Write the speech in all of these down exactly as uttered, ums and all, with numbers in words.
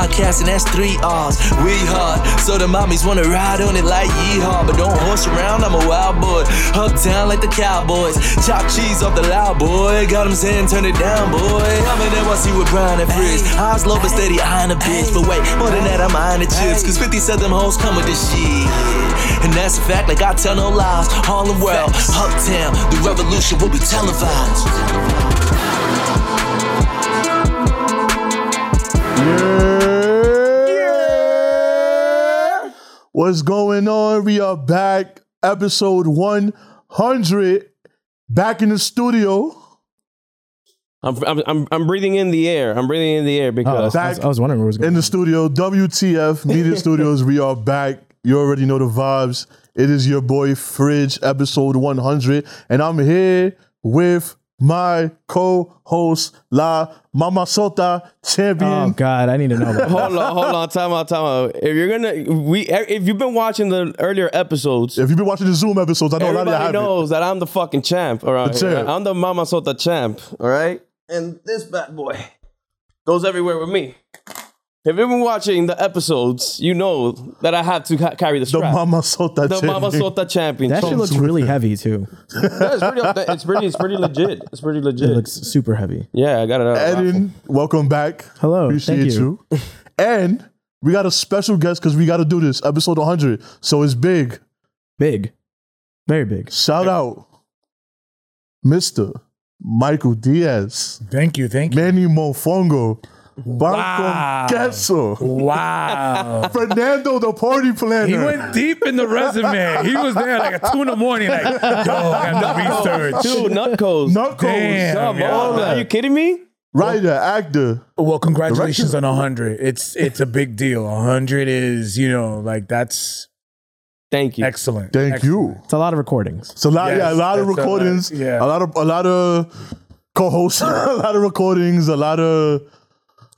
podcast, and that's three R's. We hard, so the mommies wanna ride on it like yeehaw. But don't horse around, I'm a wild boy. Hooked down like the Cowboys. Chop cheese off the loud boy. Got him saying, turn it down, boy. I'm in N Y C with Brian and Frizz. Eyes low, but steady eyeing a bitch. But wait, more than that, I'm eyeing the chips. Cause fifty said them hoes come with this shit. And that's a fact, like I tell no lies. Harlem World, Uptown, the revolution will be televised. Yeah. What's going on? We are back. Episode one hundred. Back in the studio. I'm I'm I'm breathing in the air. I'm breathing in the air because uh, back I, was, I was wondering what was going on. In the studio, W T F Media Studios. We are back. You already know the vibes. It is your boy Fridge, episode one hundred, and I'm here with my co-host, La Mama Sota, champion. Oh God, I need to know. About hold on, hold on, time out, time out. If you're gonna, we, if you've been watching the earlier episodes, if you've been watching the Zoom episodes, I know a lot of you haven't. Everybody knows that I'm the fucking champ. All right, the champ. I'm the Mama Sota champ. All right, and this bad boy goes everywhere with me. If you've been watching the episodes, you know that I have to ca- carry the strap. The Mama Sota the champion. The Mama Sota champion. That shit looks really heavy, too. Yeah, it's, pretty up there. It's, pretty, it's pretty legit. It's pretty legit. It looks super heavy. Yeah, I got it out. Eden, welcome back. Hello. Appreciate thank you. you. And we got a special guest because we got to do this. Episode one hundred. So it's big. Big. Very big. Shout Very out. Big. Mister Michael Diaz. Thank you. Thank you. Manny Mofongo. Wow. Pan Con Queso. Wow. Fernando, the party planner. He went deep in the resume. He was there like at two in the morning, like, yo, got the research. Dude, Nutcos. Nutcos. Damn, yeah. Are you kidding me? Writer, well, actor. Well, congratulations director. On one hundred. It's it's a big deal. one hundred is, you know, like that's... Thank you. Excellent. Thank Excellent. you. It's a lot of recordings. It's a lot, yes, yeah, a lot of recordings. A lot, yeah. a lot of a lot of co-hosts, a lot of recordings, a lot of...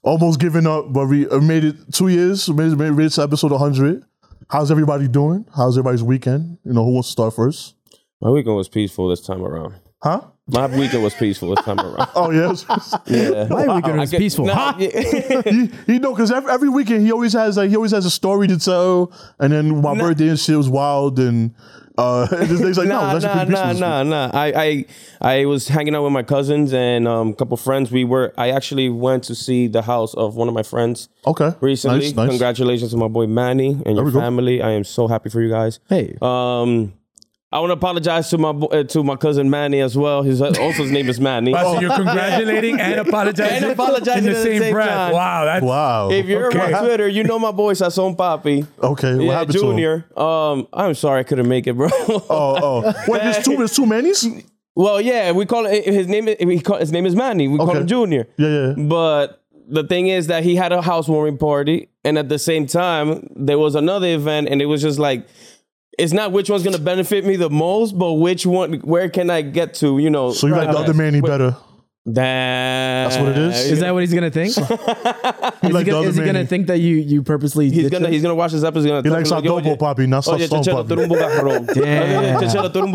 Almost giving up, but we made it two years. We made, made it to episode one hundred. How's everybody doing? How's everybody's weekend? You know, who wants to start first? My weekend was peaceful this time around. Huh? My weekend was peaceful this time around. Oh, yes? Yeah. My wow. weekend was get, peaceful. No, huh? Yeah. you, you know, because every, every weekend he always has like he always has a story to tell. And then my nah. birthday and shit was wild. And uh, and this day's like, nah, no, that's nah, nah, nah, nah. I, I, I was hanging out with my cousins and um, a couple friends. We were, I actually went to see the house of one of my friends. Okay. Recently. Nice, nice. Congratulations to my boy Manny and there your family. Go. I am so happy for you guys. Hey. Um... I want to apologize to my uh, to my cousin Manny as well. His also his name is Manny. So you're congratulating and apologizing and apologizing in the same, same breath. Time. Wow, that's wow. If you're okay. on Twitter, you know my boy Sazon Papi. Okay, what yeah, happened Junior. To him? Um, I'm sorry I couldn't make it, bro. oh, oh, wait, there's two, there's two Mannys. Well, yeah, we call it his name. We call his name is Manny. We okay. call him Junior. Yeah, yeah. But the thing is that he had a housewarming party, and at the same time there was another event, and it was just like. It's not which one's going to benefit me the most, but which one, where can I get to, you know. So you like the other Manny better. That, That's what it is? Is that what he's going to think? Is like he going to think that you you purposely He's going to he's gonna watch this episode. He likes our Dobo Papi, not Sazon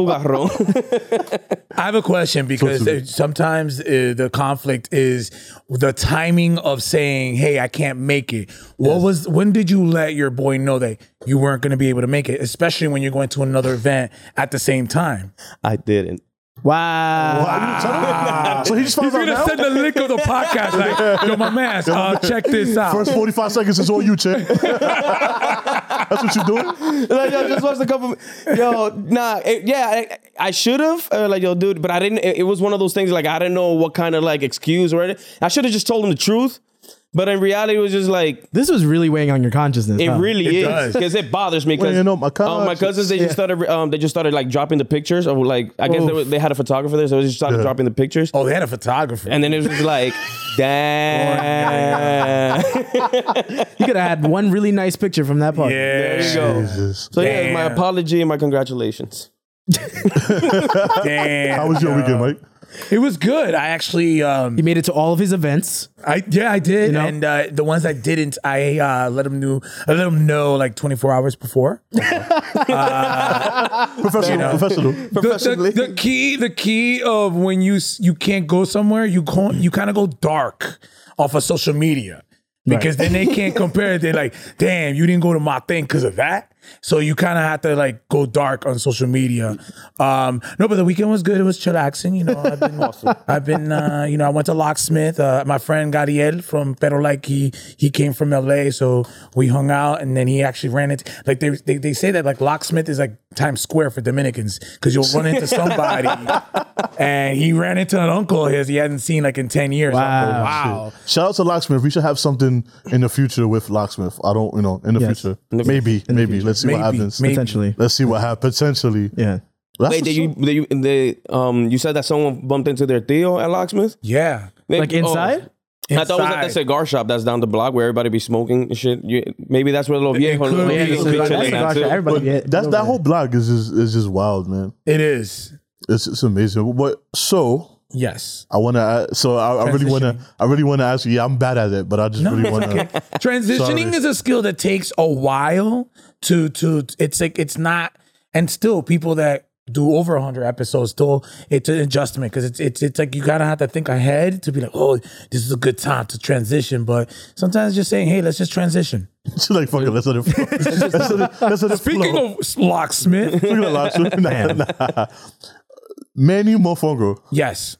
Papi. I have a question because sometimes uh, the conflict is the timing of saying, hey, I can't make it. What yes. was? When did you let your boy know that you weren't going to be able to make it, especially when you're going to another event at the same time? I didn't. Wow. wow. So he just found He's going to send the link of the podcast. Like, yo, my man, uh, check this out. First forty-five seconds is all you, check. That's what you're doing? Like, yo, just watch the couple. Yo, nah, it, yeah, I, I should have. Uh, like, yo, dude, but I didn't. It, it was one of those things, like, I didn't know what kind of, like, excuse or anything. I should have just told him the truth. But in reality, it was just like... This was really weighing on your consciousness. It huh? really it is. Because it bothers me. Because well, my, um, my cousins, they yeah. just started, um, they just started like dropping the pictures. Of, like I guess they, were, they had a photographer there, so they just started yeah. dropping the pictures. Oh, they had a photographer. And then it was just like, damn. You could have had one really nice picture from that part. Yeah. There you go. Jesus. So damn. Yeah, my apology and my congratulations. Damn. How was your weekend, Mike? It was good. I actually... Um, he made it to all of his events. I Yeah, I did. You know? And uh, the ones I didn't, I uh, let him know, I let him know like twenty-four hours before. uh, professional, you know. professional. The, the, the key the key of when you you can't go somewhere, you, you kind of go dark off of social media. because right. then they can't compare it. They're like, damn, you didn't go to my thing because of that. So you kind of have to like go dark on social media. Um, no, but the weekend was good. It was chillaxing. You know, I've been, awesome. I've been, uh, you know, I went to Locksmith. Uh, my friend Gadiel from Pedro, like he he came from L A, so we hung out, and then he actually ran into like they they, they say that like Locksmith is like Times Square for Dominicans because you'll run into somebody, and he ran into an uncle of his he hadn't seen like in ten years. Wow! Like, wow. Shout out to Locksmith. We should have something in the future with Locksmith. I don't, you know, in the yes. future, in the maybe, in maybe. The future. Let's see maybe, what happens. Maybe. Potentially, let's see what happens. Potentially, yeah. That's Wait, did you, did you, they, um, you said that someone bumped into their Theo at Locksmith? Yeah, they, like inside. Oh. Inside. I thought it was at that cigar shop that's down the block where everybody be smoking and shit. You, maybe that's where little viejo is chilling at too. Everybody, yeah, that's, that whole block is just is just wild, man. It is. It's it's amazing. But so yes, I want to. So I, I really want to. I really want to ask you. Yeah, I'm bad at it, but I just no, really want to. Okay. Transitioning Sorry. is a skill that takes a while to to. It's like it's not, and still people that do over one hundred episodes still it's an adjustment because it's it's it's like you gotta have to think ahead to be like, oh, this is a good time to transition, but sometimes just saying, hey, let's just transition. She's like, fuck it, let's let it flow. let's let it, let's let it Speaking flow. of Locksmith, Speaking of Locksmith, nah, nah. Manny Mofongo. Yes.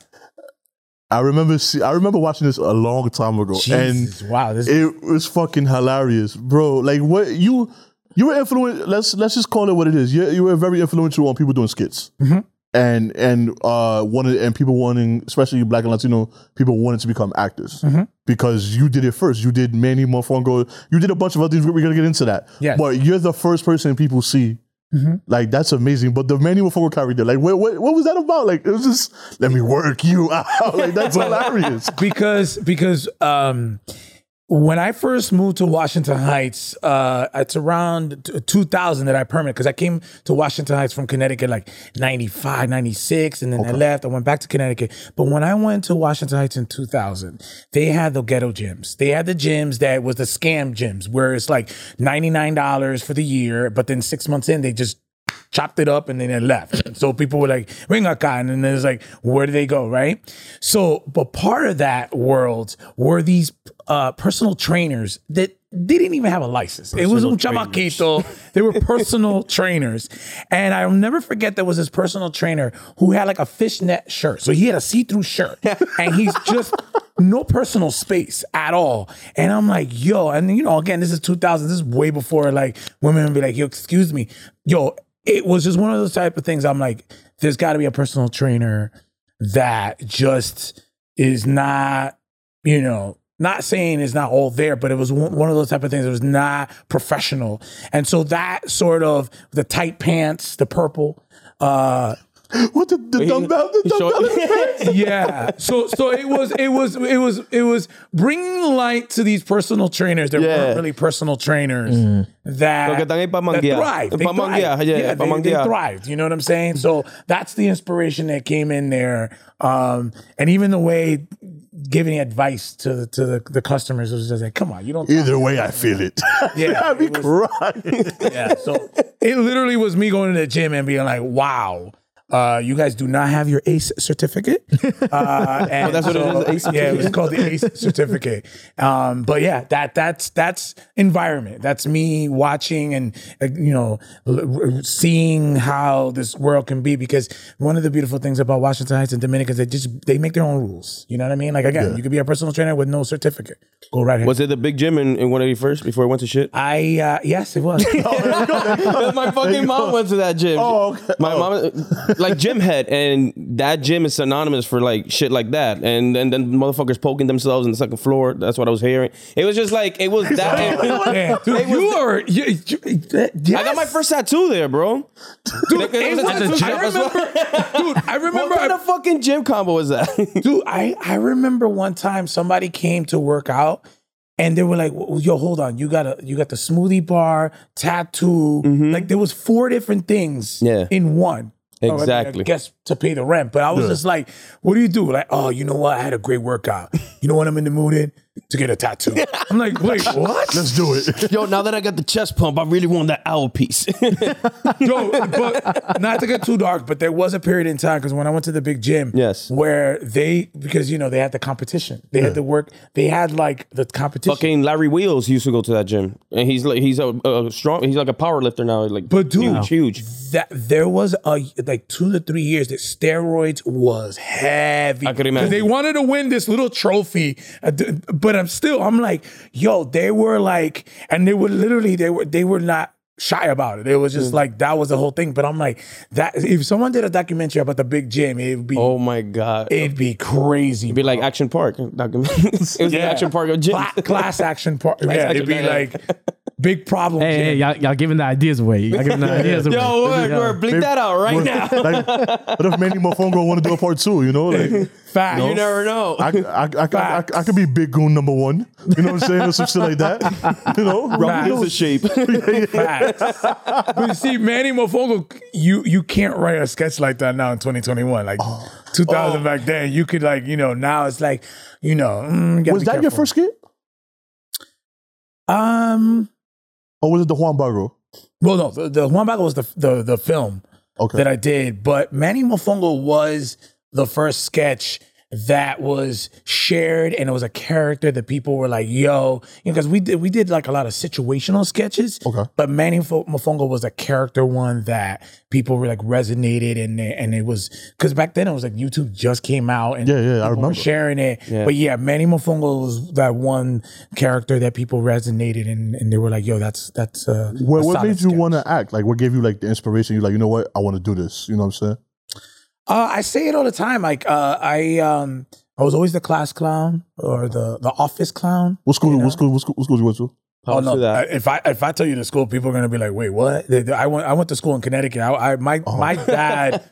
I remember see, I remember watching this a long time ago. Jesus, and wow, this it was fucking hilarious, bro. Like what you You were influential. Let's let's just call it what it is. You you were very influential on people doing skits, mm-hmm. and and uh wanted and people wanting, especially Black and Latino people, wanted to become actors mm-hmm. because you did it first. You did Manny Mofongo. You did a bunch of other things. We're gonna get into that. Yes. But you're the first person people see. Mm-hmm. Like that's amazing. But the Manny Mofongo character, like what, what what was that about? Like it was just let me work you out. Like that's hilarious. Because because um. When I first moved to Washington Heights, uh, it's around two thousand that I permanent, because I came to Washington Heights from Connecticut like ninety-five, ninety-six, and then okay. I left. I went back to Connecticut. But when I went to Washington Heights in two thousand, they had the ghetto gyms. They had the gyms that was the scam gyms, where it's like ninety-nine dollars for the year, but then six months in, they just chopped it up and then it left. So people were like, ring a can. And it's like, where do they go? Right. So, but part of that world were these uh, personal trainers that they didn't even have a license. Personal it was un chamaquito. They were personal trainers. And I'll never forget there was this personal trainer who had like a fishnet shirt. So he had a see-through shirt and he's just no personal space at all. And I'm like, yo, and you know, again, this is two thousand. This is way before like women would be like, yo, excuse me. Yo, it was just one of those type of things. I'm like, there's got to be a personal trainer that just is not, you know, not saying it's not all there, but it was one of those type of things that was not professional. And so that sort of the tight pants, the purple, uh, what the, the dumbbell? The dumbbell. Yeah. So so it was it was it was it was bringing light to these personal trainers that yeah. weren't really personal trainers mm. that, that thrived. They thrived. Yeah, yeah, they, they thrived. You know what I'm saying? So that's the inspiration that came in there, um, and even the way giving advice to the, to the, the customers was just like, come on, you don't. Either way, I feel it. Yeah, I'd be crying. Yeah. So it literally was me going to the gym and being like, wow. Uh, you guys do not have your A C E certificate. Uh, and oh, that's what so, it is. A C E yeah, it was called the A C E certificate. Um, but yeah, that that's that's environment. That's me watching and uh, you know l- seeing how this world can be. Because one of the beautiful things about Washington Heights and Dominicans, they just they make their own rules. You know what I mean? Like again, yeah. you could be a personal trainer with no certificate. Go right ahead. Was it the big gym in, in one of you first before it went to shit? I uh, yes, it was. Oh, my fucking mom went to that gym. Oh, okay. my oh. mom. Like gym head, and that gym is synonymous for like shit like that, and and then motherfuckers poking themselves in the second floor. That's what I was hearing. It was just like it was that. It, dude, it was you are. You, you, that, yes. I got my first tattoo there, bro. Dude, it was at the gym. I remember, dude, I remember. What kind I, of fucking gym combo was that, dude? I I remember one time somebody came to work out. And they were like, yo, hold on. You got a, you got the smoothie bar, tattoo. Mm-hmm. Like there was four different things yeah. in one. Exactly. I guess to pay the rent. But I was yeah. just like, what do you do? Like, oh, you know what? I had a great workout. You know what I'm in the mood in? to get a tattoo. I'm like, wait, what? Let's do it. Yo, now that I got the chest pump, I really want that owl piece. Yo, but not to get too dark, but there was a period in time, because when I went to the big gym, yes, where they, because, you know, they had the competition. They yeah. had the work. They had, like, the competition. Fucking Larry Wheels used to go to that gym. And he's like, he's a, a strong, he's like a power lifter now. Like, but dude, huge, huge. That, there was, a like, two to three years that steroids was heavy. I could imagine. They wanted to win this little trophy, but I'm still, I'm like, yo, they were like, and they were literally, they were, they were not shy about it. It was just mm. like, that was the whole thing. But I'm like, that if someone did a documentary about the big gym, it'd be, oh my God, it'd be crazy. It'd be bro. like Action Park. It was yeah. the Action Park of gym. Cla- class Action Park. Class yeah, action it'd be yeah. like, big problem. Hey, hey y'all, y'all giving the ideas away. Y'all giving the ideas away. Yo, work, work. Bleep maybe, that out right what, now. Like, what if Manny Mofongo want to do a part two, you know? Like, fact. You, know, you never know. I, I, I, I, I could be Big Goon number one. You know what I'm saying? Or some shit like that. You know? Rock is a shape. Fact. But you see, Manny Mofongo, you you can't write a sketch like that now in twenty twenty-one. Like oh. two thousand oh. back then, you could, like, you know, now it's like, you know. Mm, you was that careful. Your first skit? Um, Or was it the Juan Bago? Well, no, the, the Juan Bago was the, the, the film okay. that I did. But Manny Mofongo was the first sketch that was shared, and it was a character that people were like, yo, you know, because we did we did like a lot of situational sketches, okay, but Manny Mofongo was a character one that people were like resonated, and and it was because back then it was like YouTube just came out, and yeah, yeah, I remember were sharing it, yeah. But yeah, Manny Mofongo was that one character that people resonated, and and they were like, yo, that's that's uh what, what made you want to act? Like, what gave you like the inspiration? You're like, you know what, I want to do this, you know what I'm saying? Uh, I say it all the time. Like, uh, I um, I was always the class clown or the, the office clown. What school? You know? What school? What school? What school you went to? Oh no! I, if I if I tell you the school, people are gonna be like, "Wait, what?" They, they, I went I went to school in Connecticut. I, I my oh. my dad.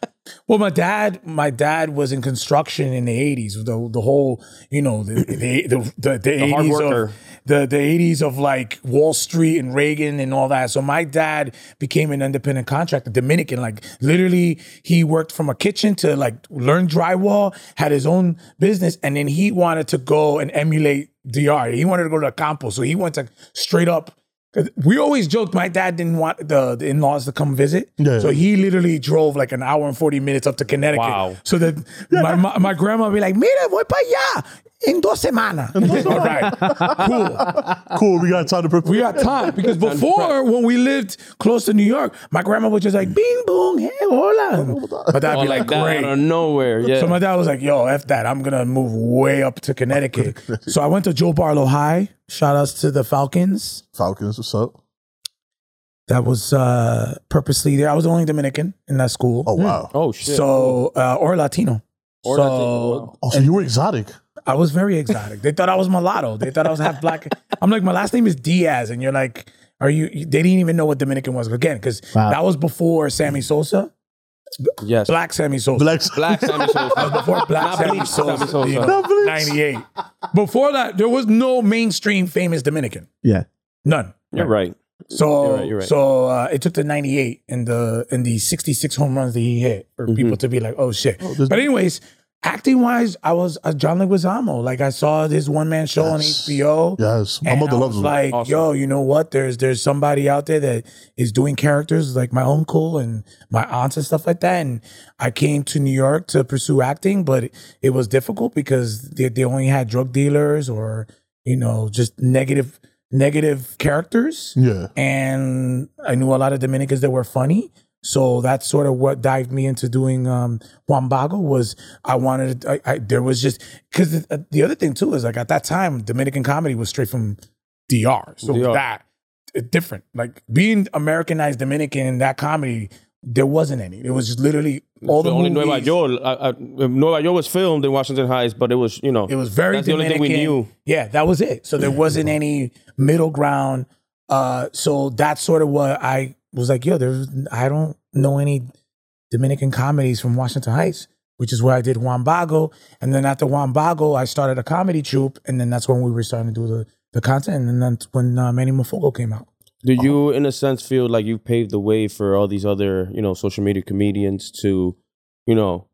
Well, my dad, my dad was in construction in the eighties. The the whole, you know, the the the, the, the eighties of the the eighties of like Wall Street and Reagan and all that. So my dad became an independent contractor, Dominican. Like, literally, he worked from a kitchen to like learn drywall, had his own business, and then he wanted to go and emulate D R. He wanted to go to a campo, so he went to straight up. We always joked my dad didn't want the, the in-laws to come visit. Yeah. So he literally drove like an hour and forty minutes up to Connecticut. Wow. So that yeah, my, my, my grandma would be like, mira, voy para allá in dos semanas. All right. Cool. Cool. We got time to prepare. We got time. Because before, when we lived close to New York, my grandma was just like, bing, boom, hey, hola. My dad would be like, great. Out of nowhere. Yeah. So my dad was like, yo, F that. I'm going to move way up to Connecticut. So I went to Joe Barlow High. Shout outs to the Falcons. Falcons, what's up? That was uh, purposely there. I was the only Dominican in that school. Oh, wow. Mm. Oh, shit. So, uh, or Latino. Or so, Latino. Oh, so you were exotic. I was very exotic. They thought I was mulatto. They thought I was half black. I'm like, my last name is Diaz. And you're like, are you? They didn't even know what Dominican was. Again, because wow. that was before Sammy Sosa. Yes. Black Sammy Sosa. Black, Black Sammy Sosa. That was before Black Sammy Sosa. Sosa. You know, ninety-eight. Before that, there was no mainstream famous Dominican. Yeah. None. You're right. right. So, you're right, you're right. so uh, it took the ninety-eight and the and the sixty-six home runs that he hit for mm-hmm. people to be like, oh shit. Oh, but anyways, acting wise, I was a John Leguizamo. Like, I saw this one man show yes. on H B O. Yes, my mother loves him. Like, awesome. Yo, you know what? There's there's somebody out there that is doing characters like my uncle and my aunts and stuff like that. And I came to New York to pursue acting, but it was difficult because they they only had drug dealers or, you know, just negative negative characters. Yeah, and I knew a lot of Dominicans that were funny. So that's sort of what dived me into doing um, Juan Bago was I wanted, I, I, there was just, because the, the other thing too is like at that time, Dominican comedy was straight from D R. So D R. that, it, different. Like being Americanized Dominican in that comedy, there wasn't any. It was just literally all the, the only movies. Nueva York, I, I, Nueva York was filmed in Washington Heights, but it was, you know. It was very that's Dominican. The only thing we knew. Yeah, that was it. So there wasn't any middle ground. Uh, so that's sort of what I was like, yo, there's I don't know any Dominican comedies from Washington Heights, which is where I did Juan Bago. And then after Juan Bago, I started a comedy troupe. And then that's when we were starting to do the, the content. And then that's when uh, Manny Mofongo came out. Do you, in a sense, feel like you paved the way for all these other, you know, social media comedians to, you know,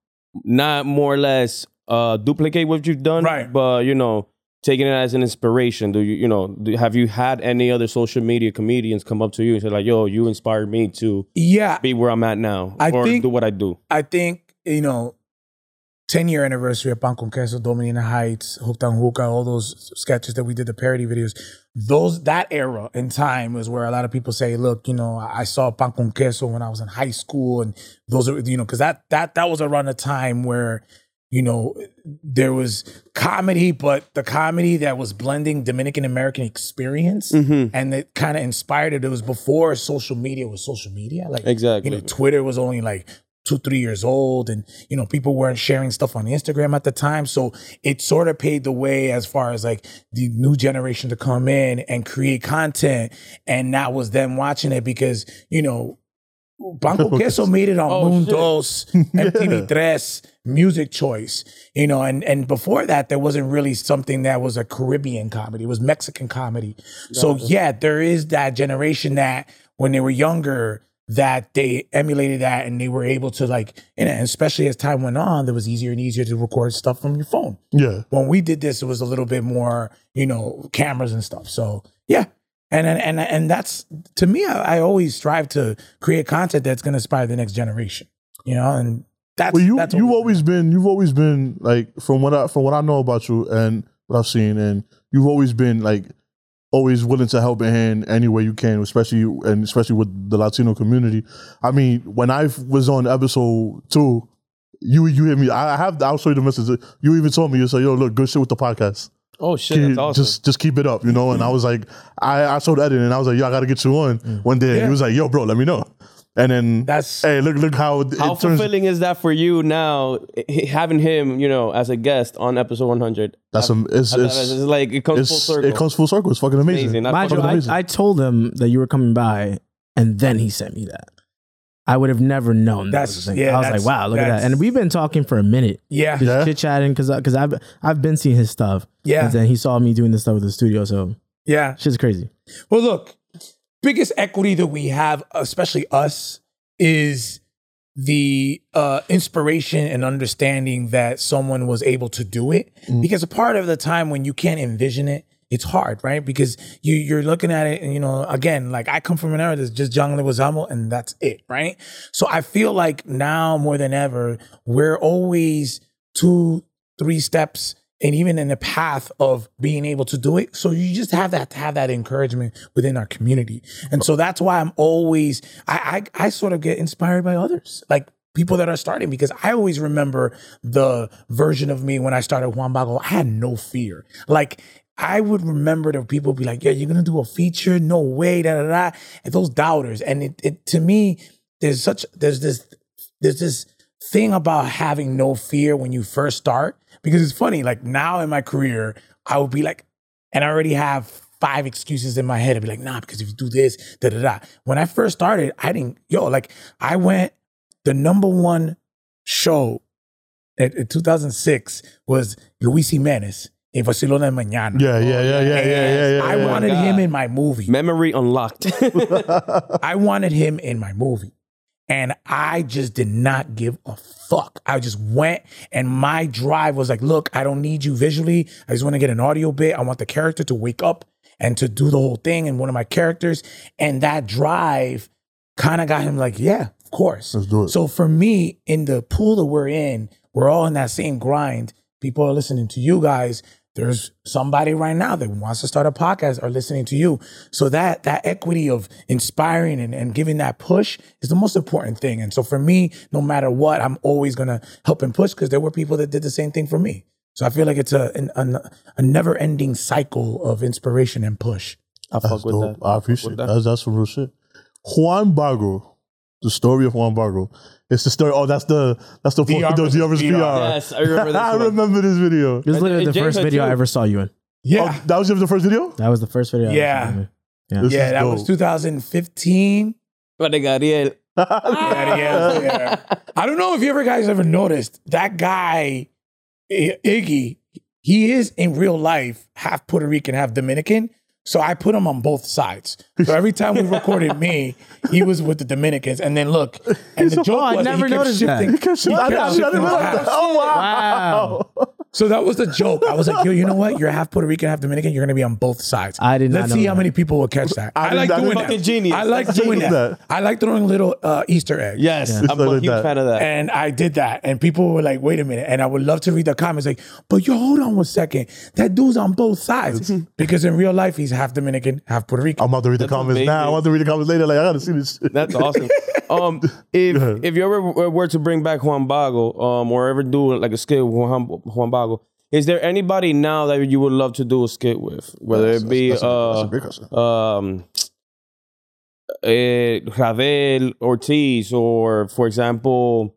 not more or less uh, duplicate what you've done, right? But, you know, taking it as an inspiration? Do you, you know, do, have you had any other social media comedians come up to you and say like, yo, you inspired me to yeah. be where I'm at now I or think, do what I do? I think, you know, ten year anniversary of Pan Con Queso, Dominican Heights, Hooked on Juca, all those sketches that we did, the parody videos, those, that era in time is where a lot of people say, look, you know, I saw Pan Con Queso when I was in high school. And those are, you know, because that, that, that was around a time where, you know, there was comedy, but the comedy that was blending Dominican American experience, mm-hmm. and it kind of inspired it. It was before social media was social media. Like, exactly. You know, Twitter was only like two, three years old, and, you know, people weren't sharing stuff on Instagram at the time. So it sort of paved the way as far as like the new generation to come in and create content. And that was them watching it because, you know, Pan Con Queso made it on oh, Mun two, M T V Tres, Music Choice, you know, and, and before that, there wasn't really something that was a Caribbean comedy. It was Mexican comedy. Yeah. So yeah, there is that generation that when they were younger, that they emulated that and they were able to like, and especially as time went on, it was easier and easier to record stuff from your phone. Yeah. When we did this, it was a little bit more, you know, cameras and stuff. So yeah. And and and that's, to me, I, I always strive to create content that's going to inspire the next generation, you know. And that's well, you, that's you've always been you've always been like from what I from what I know about you and what I've seen, and you've always been like always willing to help a hand any way you can, especially and especially with the Latino community. I mean, when I was on episode two, you you hit me. I have I'll show you the message. You even told me, you said, "Yo, look, good shit with the podcast." Oh shit! Keep, that's awesome. Just, just keep it up, you know. And I was like, I, I told Eddie, and I was like, yo, I gotta get you on mm. one day. Yeah. He was like, yo, bro, let me know. And then, that's hey, look, look how how it turns, fulfilling is that for you now, having him, you know, as a guest on episode one hundred. That's have, a, it's, have, it's, it's, it's like it comes it's, full circle. It comes full circle. It's fucking amazing. It's amazing. Fucking you, amazing. I, I told him that you were coming by, and then he sent me that. I would have never known. That's that. Yeah, I was that's, like, wow, look at that. And we've been talking for a minute. Yeah. Just yeah. chit-chatting because because I've I've been seeing his stuff. Yeah. And then he saw me doing this stuff with the studio. So yeah. Shit's crazy. Well, look, biggest equity that we have, especially us, is the uh, inspiration and understanding that someone was able to do it. Mm. Because a part of the time when you can't envision it, it's hard, right? Because you, you're looking at it and, you know, again, like I come from an era that's just John Leguizamo and that's it, right? So I feel like now more than ever, we're always two, three steps and even in the path of being able to do it. So you just have that, have that encouragement within our community. And so that's why I'm always, I, I, I sort of get inspired by others. Like, people that are starting, because I always remember the version of me when I started Juan Bago. I had no fear. Like, I would remember that people would be like, yeah, you're going to do a feature? No way, da, da, da. And those doubters. And it, it to me, there's such, there's this, there's this thing about having no fear when you first start. Because it's funny, like now in my career, I would be like, and I already have five excuses in my head. I'd be like, nah, because if you do this, da, da, da. When I first started, I didn't, yo, like I went, the number one show in two thousand six was Luis Jimenez in Barcelona de Mañana. Yeah, yeah, yeah, yeah, yeah, yeah, yeah. I yeah, wanted God. him in my movie. Memory unlocked. I wanted him in my movie. And I just did not give a fuck. I just went, and my drive was like, look, I don't need you visually. I just want to get an audio bit. I want the character to wake up and to do the whole thing in one of my characters. And that drive kind of got him like, yeah, course. Let's do it. So for me, in the pool that we're in, we're all in that same grind. People are listening to you guys. There's somebody right now that wants to start a podcast or listening to you. So that that equity of inspiring and, and giving that push is the most important thing. And so for me, no matter what, I'm always going to help and push because there were people that did the same thing for me. So I feel like it's a, an, an, a never-ending cycle of inspiration and push. I fuck with that. I appreciate that. That's, that's some real shit. Juan Bago. The story of Juan Bago. It's the story. Oh, that's the that's the D R versus D R. Yes, I remember that. I remember this video. This is literally the first video I ever saw you in. Yeah, oh, that was the first video. That was the first video. Yeah, yeah, yeah that dope. Was two thousand fifteen. But Gadiel. Gadiel, yeah. I don't know if you ever guys ever noticed that guy Iggy. He is in real life half Puerto Rican, half Dominican. So I put him on both sides. So every time we recorded me, he was with the Dominicans. And then look, and the joke was, I never noticed that. Oh wow! So that was the joke. I was like, yo, you know what? You're half Puerto Rican, half Dominican. You're going to be on both sides. I did not Let's know see that. How many people will catch that. I, I like doing that. Genius. I like That's doing that. that. I like throwing little uh, Easter eggs. Yes, yeah. I'm a huge fan of that. And I did that. And people were like, wait a minute. And I would love to read the comments like, but yo, hold on one second. That dude's on both sides. Because in real life, he's half Dominican, half Puerto Rican. I'm about to read the That's comments amazing. now. I'm about to read the comments later. Like, I got to see this shit. That's awesome. um, if if you ever were to bring back Juan Bago um, or ever do like a skit with Juan, Juan Bago, is there anybody now that you would love to do a skit with? Whether that's, it be that's uh, a, that's a um, uh, Ravel Ortiz, or for example,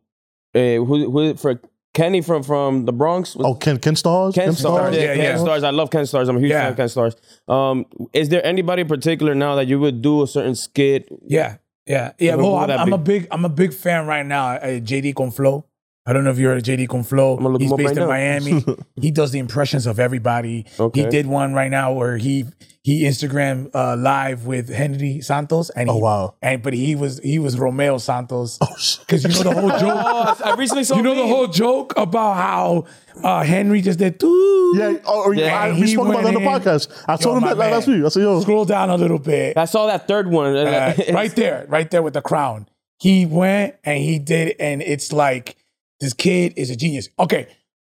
uh, who, who for Kenny from, from the Bronx? Oh, Ken Ken Stars. Ken, Ken Stars. Stars. Yeah, yeah, Ken yeah. Stars. I love Ken Stars. I'm a huge yeah. fan of Ken Stars. Um, is there anybody in particular now that you would do a certain skit? Yeah, yeah, yeah. Well, I'm, I'm a big I'm a big fan right now. Uh, J D Conflo. I don't know if you heard of J D Conflo. He's based right in now. Miami. He does the impressions of everybody. Okay. He did one right now where he he Instagram uh, live with Henry Santos. And he, oh wow! And but he was he was Romeo Santos. Oh shit! Because you know the whole joke. oh, I recently saw you know me. the whole joke about how uh, Henry just did. Doo. Yeah. Oh, yeah. We spoke about that on the podcast. I told him that last week. I said, "Yo, scroll down a little bit." I saw that third one uh, right there, right there with the crown. He went and he did, and it's like, this kid is a genius. Okay,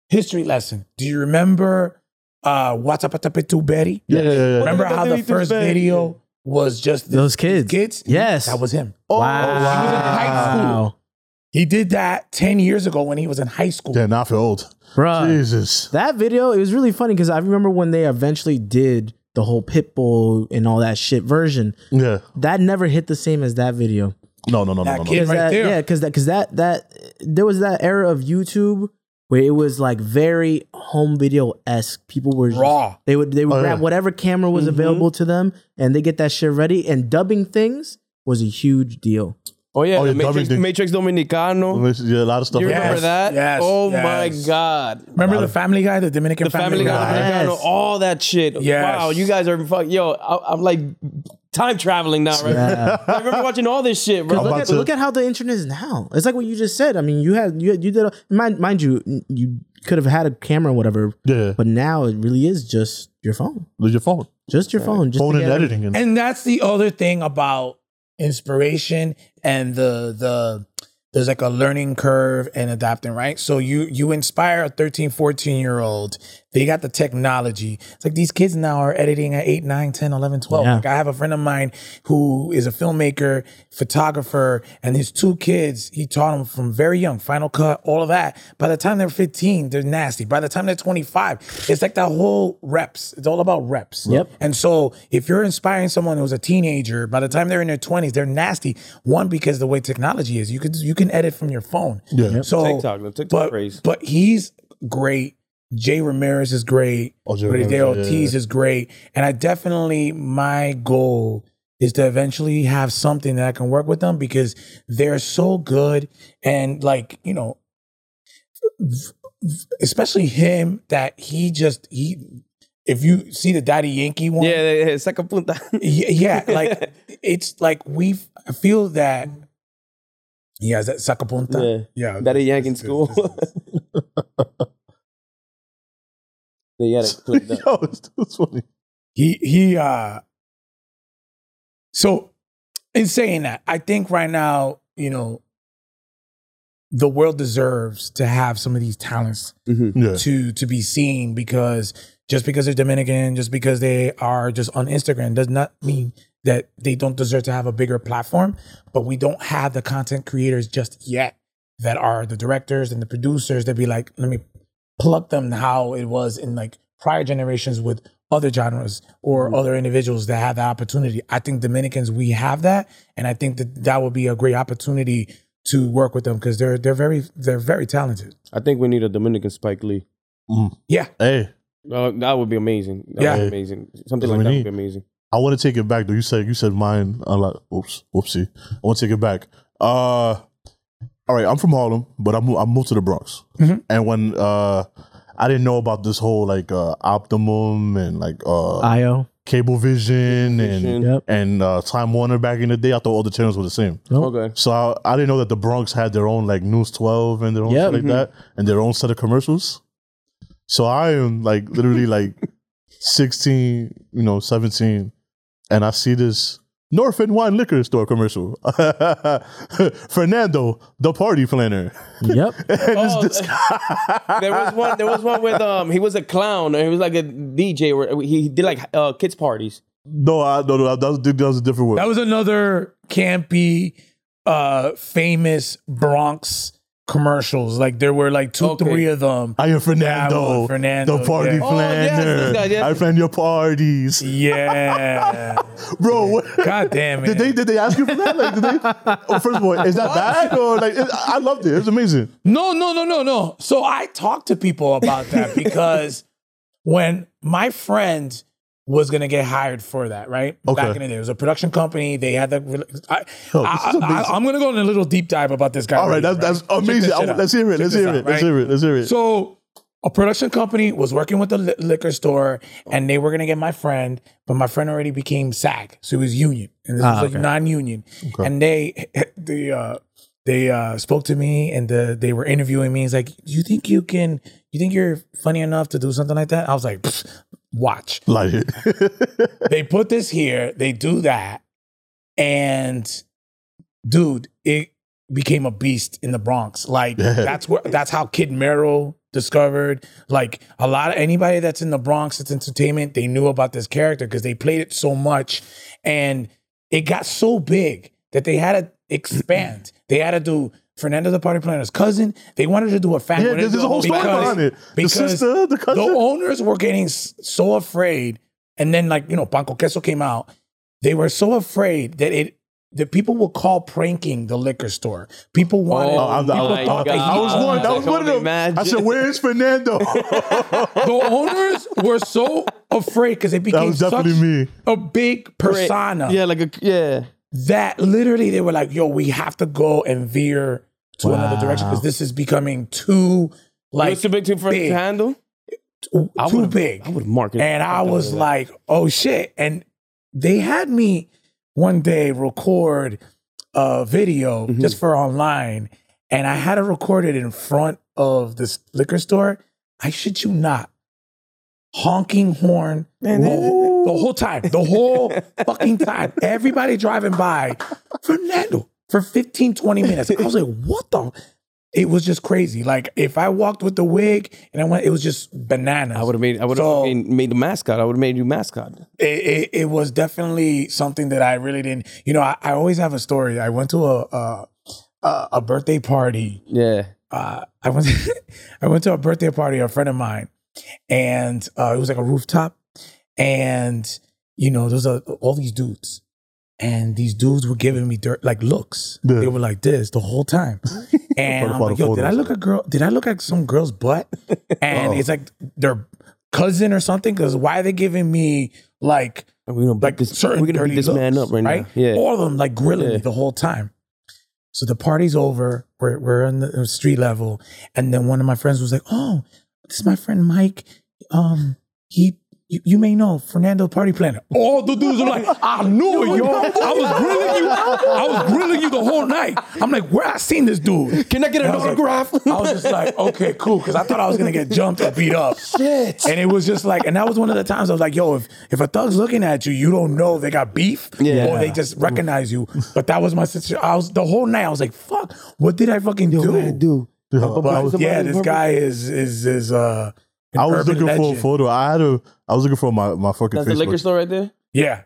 history lesson. Do you remember uh, Whatsappatapetu Betty? Yeah, yeah, yeah. Remember how the first video was just this, those kids? Kids? Yes. That was him. Wow. He was in high school. He did that ten years ago when he was in high school. Yeah, now I feel old. Bruh. Jesus. That video, it was really funny because I remember when they eventually did the whole Pitbull and all that shit version. Yeah. That never hit the same as that video. No, no, no, that no, no. Kid right that, there. Yeah, because that, because that, that, there was that era of YouTube where it was like very home video esque. People were raw. Just, they would, they would oh, grab yeah. whatever camera was mm-hmm. available to them, and they get that shit ready. And dubbing things was a huge deal. Oh yeah, oh, yeah Matrix, Matrix Dominicano. Yeah, a lot of stuff. You yes, remember that? Yes. Oh yes. my God! Remember wow. the Family Guy, the Dominican the Family, family Guy, yes. Dominicano, all that shit. Yes. Wow, you guys are fuck. Yo, I, I'm like. Time traveling now, right? Yeah. I remember watching all this shit, bro. Look at, look at how the internet is now. It's like what you just said. I mean, you had you had, you did a, mind mind you, you could have had a camera or whatever. Yeah. But now it really is just your phone. Just your phone. Just your phone. Just phone and editing. And-, and that's the other thing about inspiration and the the there's like a learning curve and adapting, right? So you you inspire a thirteen, fourteen year old. They got the technology. It's like these kids now are editing at eight, nine, ten, eleven, twelve. Yeah. Like I have a friend of mine who is a filmmaker, photographer, and his two kids, he taught them from very young, Final Cut, all of that. By the time they're fifteen, they're nasty. By the time they're twenty-five, it's like that whole reps. It's all about reps. Yep. And so if you're inspiring someone who's a teenager, by the time they're in their twenties, they're nasty. One, because the way technology is, you can, you can edit from your phone. Yeah. Yep. So, TikTok, the TikTok craze. But he's great. Jay Ramirez is great. Oh, Jay Ortiz yeah. is great. And I definitely, my goal is to eventually have something that I can work with them because they're so good. And like, you know, especially him, that he just, he, if you see the Daddy Yankee one. Yeah, yeah, it's like a punta. Yeah, like, it's like we've, I feel that. Yeah, is that Sacapunta? Yeah. yeah. Daddy Yankee in school. This, this, this. They got it clipped up. Yo, it's, it's funny. He, he, uh, so in saying that, I think right now, you know, the world deserves to have some of these talents mm-hmm. yeah. to, to be seen, because just because they're Dominican, just because they are just on Instagram does not mean that they don't deserve to have a bigger platform, but we don't have the content creators just yet that are the directors and the producers that be like, let me pluck them how it was in like prior generations with other genres or mm-hmm. other individuals that had the opportunity. I think Dominicans, we have that. And I think that that would be a great opportunity to work with them because they're, they're very, they're very talented. I think we need a Dominican Spike Lee. Mm. Yeah. Hey. Uh, that would be amazing. That yeah. would be amazing. Something like that need. would be amazing. I want to take it back though. You said, you said mine a lot. Oops. Oopsie. I want to take it back. Uh, All right, I'm from Harlem, but I moved, I moved to the Bronx. Mm-hmm. And when uh, I didn't know about this whole like uh, Optimum and like uh, I O, Cablevision, Cablevision and yep. and uh, Time Warner back in the day, I thought all the channels were the same. Okay, so I, I didn't know that the Bronx had their own like News twelve and their own yep. shit like mm-hmm. that, and their own set of commercials. So I am like literally like sixteen, you know, seventeen, and I see this North and Wine Liquor Store commercial. Fernando, the party planner. Yep. And oh, it's this guy. there was one. There was one with um. He was a clown. He was like a D J. Where he did like uh, kids parties. No, I, no, no. That was, that was a different one. That was another campy, uh, famous Bronx commercials. Like there were like two, okay. three of them. I am Fernando, yeah, Fernando, the party yeah. planner. Oh, yes, yes, yes. I plan your parties. Yeah. Bro, god damn it. Did they did they ask you for that? Like, did they? Oh, first of all, is that bad? Or like, it, I loved it. It was amazing. No, no, no, no, no. So I talked to people about that because when my friend was gonna get hired for that, right? Okay. Back in the day, it was a production company. They had the. I, oh, I, I, I, I'm gonna go on a little deep dive about this guy. All right, right that's, right? that's amazing. I, let's hear it. Check let's hear out, it. Right? Let's hear it. Let's hear it. So, a production company was working with the li- liquor store, and they were gonna get my friend, but my friend already became SAG, so he was union, and this ah, was like okay. non-union. Okay. And they, the. Uh, They uh, spoke to me and the, they were interviewing me. He's like, "You think you can? You think you're funny enough to do something like that?" I was like, "Watch." Like it. They put this here. They do that, and dude, it became a beast in the Bronx. Like yeah. that's where that's how Kid Merrill discovered. Like a lot of anybody that's in the Bronx, that's entertainment, they knew about this character because they played it so much, and it got so big that they had a. Expand. They had to do Fernando the Party Planner's cousin. They wanted to do a family. Yeah, there's a whole story behind it. The sister, the cousin. The owners were getting so afraid. And then, like, you know, Pan Con Queso came out. They were so afraid that it, that people would call pranking the liquor store. People wanted. Oh, I'm, people I'm, thought I'm, that I was one. That was one of them. Imagine. I said, "Where's Fernando?" The owners were so afraid because it became such me. a big persona. Yeah, like a yeah. That literally they were like, yo, we have to go and veer to wow. another direction because this is becoming too like it's too big, too for big. to handle. Too, I too big. I would mark it. And I was like, that. oh shit. And they had me one day record a video mm-hmm. just for online. And I had to record it in front of this liquor store. I shit you not. Honking horn. Man, The whole time, the whole fucking time, everybody driving by, Fernando, for fifteen, twenty minutes. I was like, what the? It was just crazy. Like, if I walked with the wig and I went, it was just bananas. I would have made I would have so, made, made the mascot. I would have made you mascot. It, it, it was definitely something that I really didn't, you know, I, I always have a story. I went to a a, a birthday party. Yeah. Uh, I, went to, I went to a birthday party, a friend of mine, and uh, it was like a rooftop. And, you know, there's all these dudes. And these dudes were giving me dirt, like looks. Yeah. They were like this the whole time. And I'm like, yo, did I look at girl? Did I look at some girl's butt? And it's like their cousin or something. Because why are they giving me like, we gonna like this, certain we're gonna beat this looks, man up right, right? now. Yeah. All of them like grilling yeah. me the whole time. So the party's over. We're we're on the street level. And then one of my friends was like, oh, this is my friend Mike. Um, he. You, you may know Fernando Party Planner. All the dudes are like, I knew it, yo. I was grilling you. I was grilling you the whole night. I'm like, where I seen this dude? Can I get an autograph? I was, like, I was just like, okay, cool. Because I thought I was going to get jumped or beat up. Shit. And it was just like, and that was one of the times I was like, yo, if, if a thug's looking at you, you don't know they got beef yeah. or they just recognize you. But that was my situation. I was, the whole night, I was like, fuck, what did I fucking yo, do? What did I do? Yeah, but, but I was, yeah this guy is, is, is, uh, I was looking legend. for a photo. I had a. I was looking for my my fucking. That's Facebook. The liquor store right there. Yeah,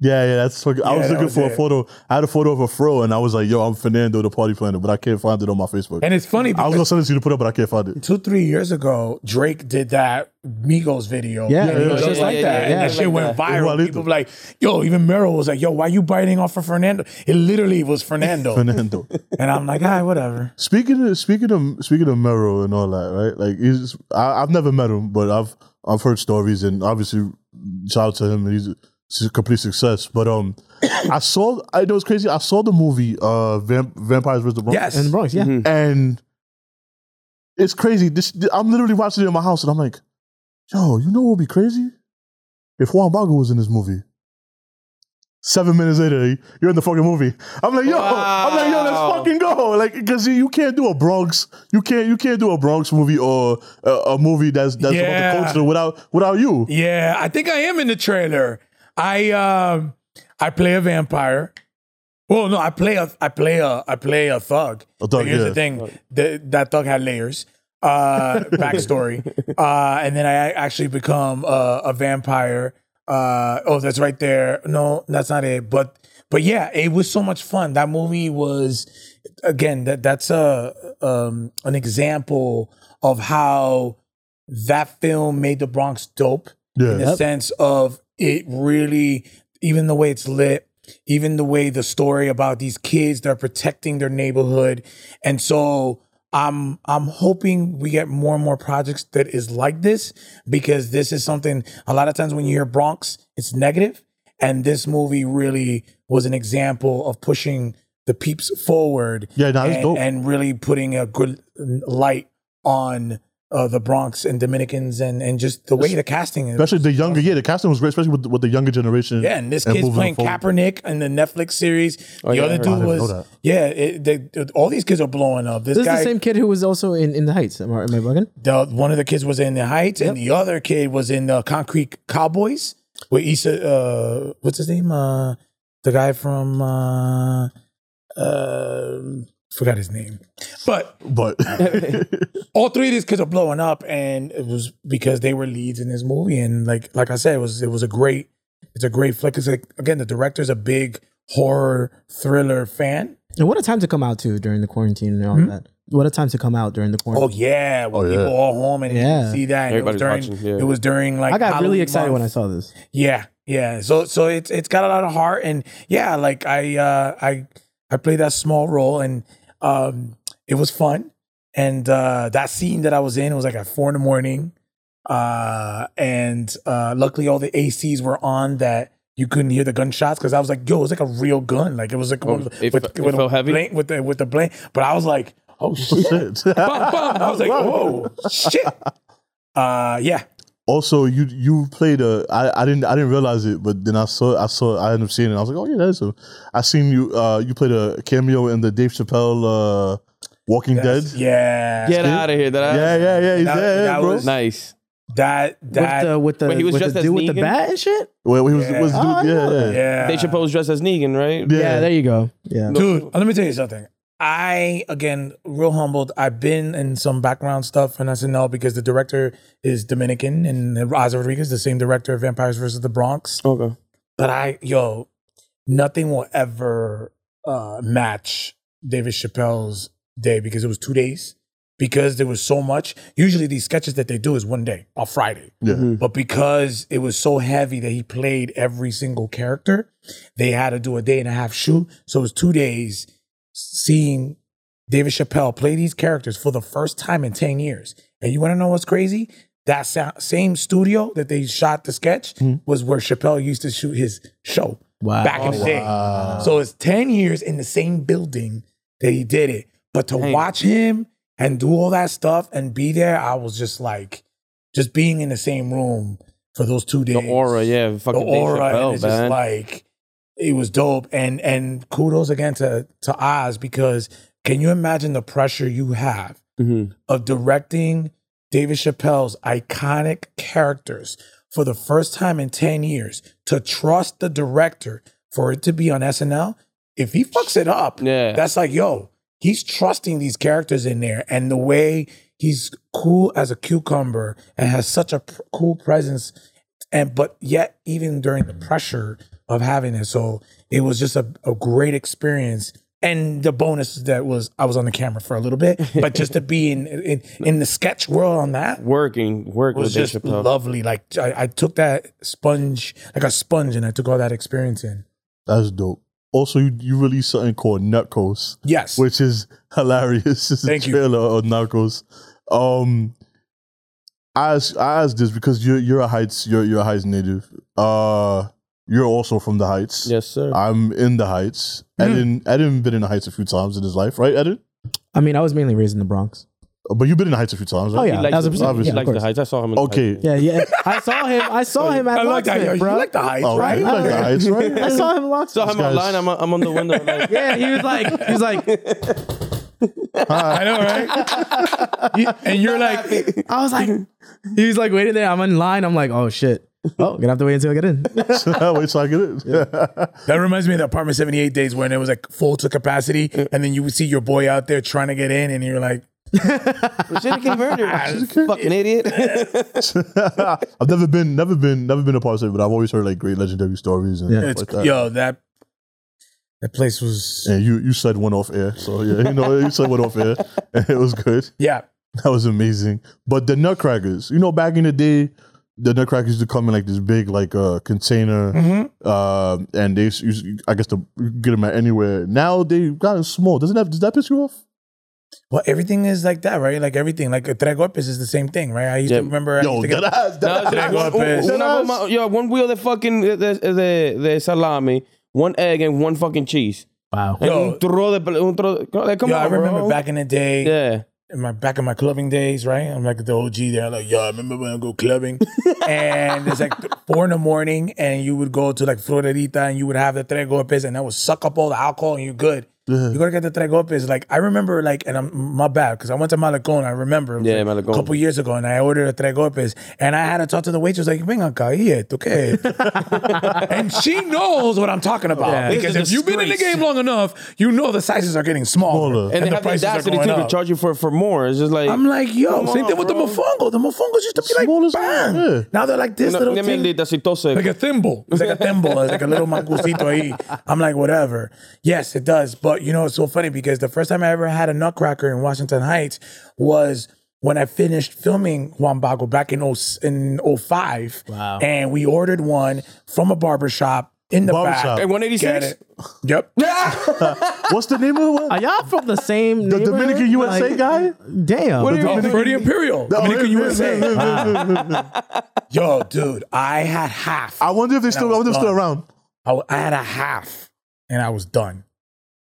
yeah, yeah. That's fucking. Yeah, I was looking was for it. a photo. I had a photo of a fro, and I was like, "Yo, I'm Fernando, the party planner," but I can't find it on my Facebook. And it's funny. I was gonna send it to you to put up, but I can't find it. Two, three years ago, Drake did that Migos video. Yeah, yeah, yeah, just yeah, like yeah, that. Yeah, and that shit like went that. viral. People were like, "Yo," even Meryl was like, "Yo, why you biting off for Fernando?" It literally was Fernando. Fernando. And I'm like, "All right, whatever." Speaking of speaking of speaking of Meryl and all that, right? Like, he's I, I've never met him, but I've. I've heard stories, and obviously, shout out to him. He's a, he's a complete success. But um, I saw, I know it's crazy. I saw the movie uh, Vamp- Vampires versus the Bronx. Yes, in the Bronx, yeah. Mm-hmm. And it's crazy. This I'm literally watching it in my house, and I'm like, yo, you know what would be crazy? If Juan Bago was in this movie. Seven minutes later, you're in the fucking movie. I'm like, yo, wow. I'm like, yo, let's fucking go. Like, because you can't do a Bronx, you can't, you can't do a Bronx movie or a, a movie that's that's yeah. about the culture without without you. Yeah, I think I am in the trailer. I um, I play a vampire. Well, no, I play a, I play a, I play a thug. A thug, like, here's yeah. the thing, the, that thug had layers. Uh, backstory, uh, and then I actually become a, a vampire. Uh, oh, that's right there. No, that's not it. But but yeah, it was so much fun. That movie was, again, that that's a um, an example of how that film made the Bronx dope yeah. in the yep. sense of it really, even the way it's lit, even the way the story about these kids that are protecting their neighborhood. And so I'm I'm hoping we get more and more projects that is like this, because this is something a lot of times when you hear Bronx, it's negative. And this movie really was an example of pushing the peeps forward yeah, that and, dope. and really putting a good light on uh, the Bronx and Dominicans and, and just the way it's, the casting. Especially the younger, yeah, the casting was great, especially with, with the younger generation. Yeah, and this and kid's playing forward. Kaepernick in the Netflix series. Oh, the yeah, other dude was, yeah, it, they, all these kids are blowing up. This, this guy, is the same kid who was also in, in the Heights. Am I, am I bugging? The, one of the kids was in the Heights, yep. and the other kid was in the Concrete Cowboys with Issa, uh, what's his name? Uh, the guy from, uh, uh, forgot his name. But but all three of these kids are blowing up, and it was because they were leads in this movie. And like like I said, it was it was a great it's a great flick. It's like, again, the director's a big horror thriller fan. And what a time to come out to during the quarantine and all mm-hmm. that. What a time to come out during the quarantine. Oh yeah, when oh, yeah. people all home and yeah. you can see that. It was during yeah. it was during like I got Halloween really excited month. when I saw this. Yeah, yeah. So so it's it's got a lot of heart, and yeah, like I uh, I I played that small role, and um, it was fun. And uh, that scene that I was in, it was like at four in the morning. Uh, and uh, luckily all the A Cs were on that you couldn't hear the gunshots, because I was like, yo, it was like a real gun. Like it was like, well, with, it, with, it with, felt heavy. Blank, with the with the blank. But I was like, oh shit. bum, bum. I was like, whoa, shit. Uh, yeah. Also, you you played a. I, I didn't I didn't realize it, but then I saw I saw I ended up seeing it. I was like, oh yeah, that is. A, I seen you. Uh, you played a cameo in the Dave Chappelle uh, Walking That's, Dead. Yeah, get out of here. That yeah, yeah, yeah. He's that, there, that bro. Was nice. That that with the, with the wait, he was with dressed the as dude Negan? With the bat and shit. Wait, wait, he was, yeah. was dude, oh, yeah, yeah. Dave Chappelle's dressed as Negan, right? Yeah. yeah, there you go. Yeah, dude. Let me tell you something. I, again, real humbled. I've been in some background stuff in S N L because the director is Dominican, and Raza Rodriguez, the same director of Vampires versus the Bronx. Okay. But I, yo, nothing will ever uh, match David Chappelle's day, because it was two days, because there was so much. Usually these sketches that they do is one day, on Friday. Mm-hmm. But because it was so heavy that he played every single character, they had to do a day and a half shoot. So it was two days. Seeing David Chappelle play these characters for the first time in ten years. And you want to know what's crazy? That sa- same studio that they shot the sketch mm-hmm. was where Chappelle used to shoot his show wow. back in the day. Wow. So it's ten years in the same building that he did it. But to Dang. watch him and do all that stuff and be there, I was just like, just being in the same room for those two days. The aura, yeah. Fucking the aura, Dave Chappelle, and it's man. just like... It was dope, and and kudos again to, to Oz, because can you imagine the pressure you have mm-hmm. of directing David Chappelle's iconic characters for the first time in ten years, to trust the director for it to be on S N L? If he fucks it up, yeah. that's like, yo, he's trusting these characters in there, and the way he's cool as a cucumber and has such a pr- cool presence, and but yet even during the pressure... of having it. So it was just a, a great experience. And the bonus that was, I was on the camera for a little bit, but just to be in in, in the sketch world on that. Working, work was with just Chappelle. Lovely. Like I, I took that sponge, like a sponge, and I took all that experience in. That's dope. Also, you, you released something called Nutcos. Yes. Which is hilarious. It's Thank a trailer you. of Nutcos. Um, I asked I ask this because you're, you're a Heights, you're, you're a Heights native. Uh, You're also from the Heights. Yes, sir. I'm in the Heights. Mm-hmm. Eden, Eden's been in the Heights a few times in his life, right, Eden? I mean, I was mainly raised in the Bronx. But you've been in the Heights a few times, right? Oh, yeah. He likes, as a percent, obviously. Yeah, he likes the Heights. I saw him in the okay. Heights. Yeah, yeah. I saw him. I saw him at Locksmith, bro. You like the Heights, oh, right? You like the Heights, right? I saw him at Locksmith. I saw him online. I'm, I'm on the window. Like. Yeah, he was like, he was like... I know, right? you, and you're like... I was like... He was like, waiting there. I'm in line. I'm like, oh, shit. Oh, gonna have to wait until I get in. Wait till I get in. Yeah. That reminds me of the apartment seventy-eight days when it was like full to capacity, and then you would see your boy out there trying to get in, and you're like, "We should have converted, fucking idiot." I've never been, never been, never been to apartment, but I've always heard like great legendary stories and yeah, it's, like that. Yo, that. That place was. Yeah, you you said one off air, so yeah, you know you said one off air, and it was good. Yeah, that was amazing. But the Nutcrackers, you know, back in the day. The Nutcrackers used to come in like this big like uh, container, mm-hmm. um, and they used to, I guess to get them at anywhere. Now they gotten small. Doesn't that does that piss you off? Well, everything is like that, right? Like everything, like a Tregopes is the same thing, right? I used yeah. to remember. Yo, I used to that ass, that Tregopes. Yo, one wheel of fucking the the, the salami, one egg, and one fucking cheese. Wow. Yo, un tro de, un tro de, like, come yo on, I remember bro. Back in the day. Yeah. In my back in my clubbing days, right? I'm like the O G there, like, yo, I remember when I go clubbing. And it's like four in the morning, and you would go to like Florerita, and you would have the tres golpes, and that would suck up all the alcohol, and you're good. Yeah. You're gonna get the tres golpes. Like, I remember, like, and I'm my bad, because I went to Malecón, I remember yeah, like, a couple years ago, and I ordered a tres golpes, and I had to talk to the waitress, like, venga, caíete, okay. And she knows what I'm talking about. Yeah, because if you've been in the game long enough, you know the sizes are getting smaller. smaller. And, and they the have prices the audacity are going too, up. To charge you for, for more. It's just like, I'm like, yo, same thing with the mofongo. The mofongos used to be small like, bang. Yeah. Now they're like this no, little thing. Like a thimble. It's like a thimble. It's like a little mangucito ahí. I'm like, whatever. Yes, it does, but you know, it's so funny because the first time I ever had a nutcracker in Washington Heights was when I finished filming Juan Bago back in oh five. Wow. And we ordered one from a barbershop in the barber back. Shop. At one eighty-six? Yep. What's the name of it? Are y'all from the same The Dominican U S A like, guy? Damn. What are you? Pretty Imperial. Dominican U S A. Wow. Yo, dude, I had half. I wonder if they're still, I I wonder if still around. I, I had a half and I was done.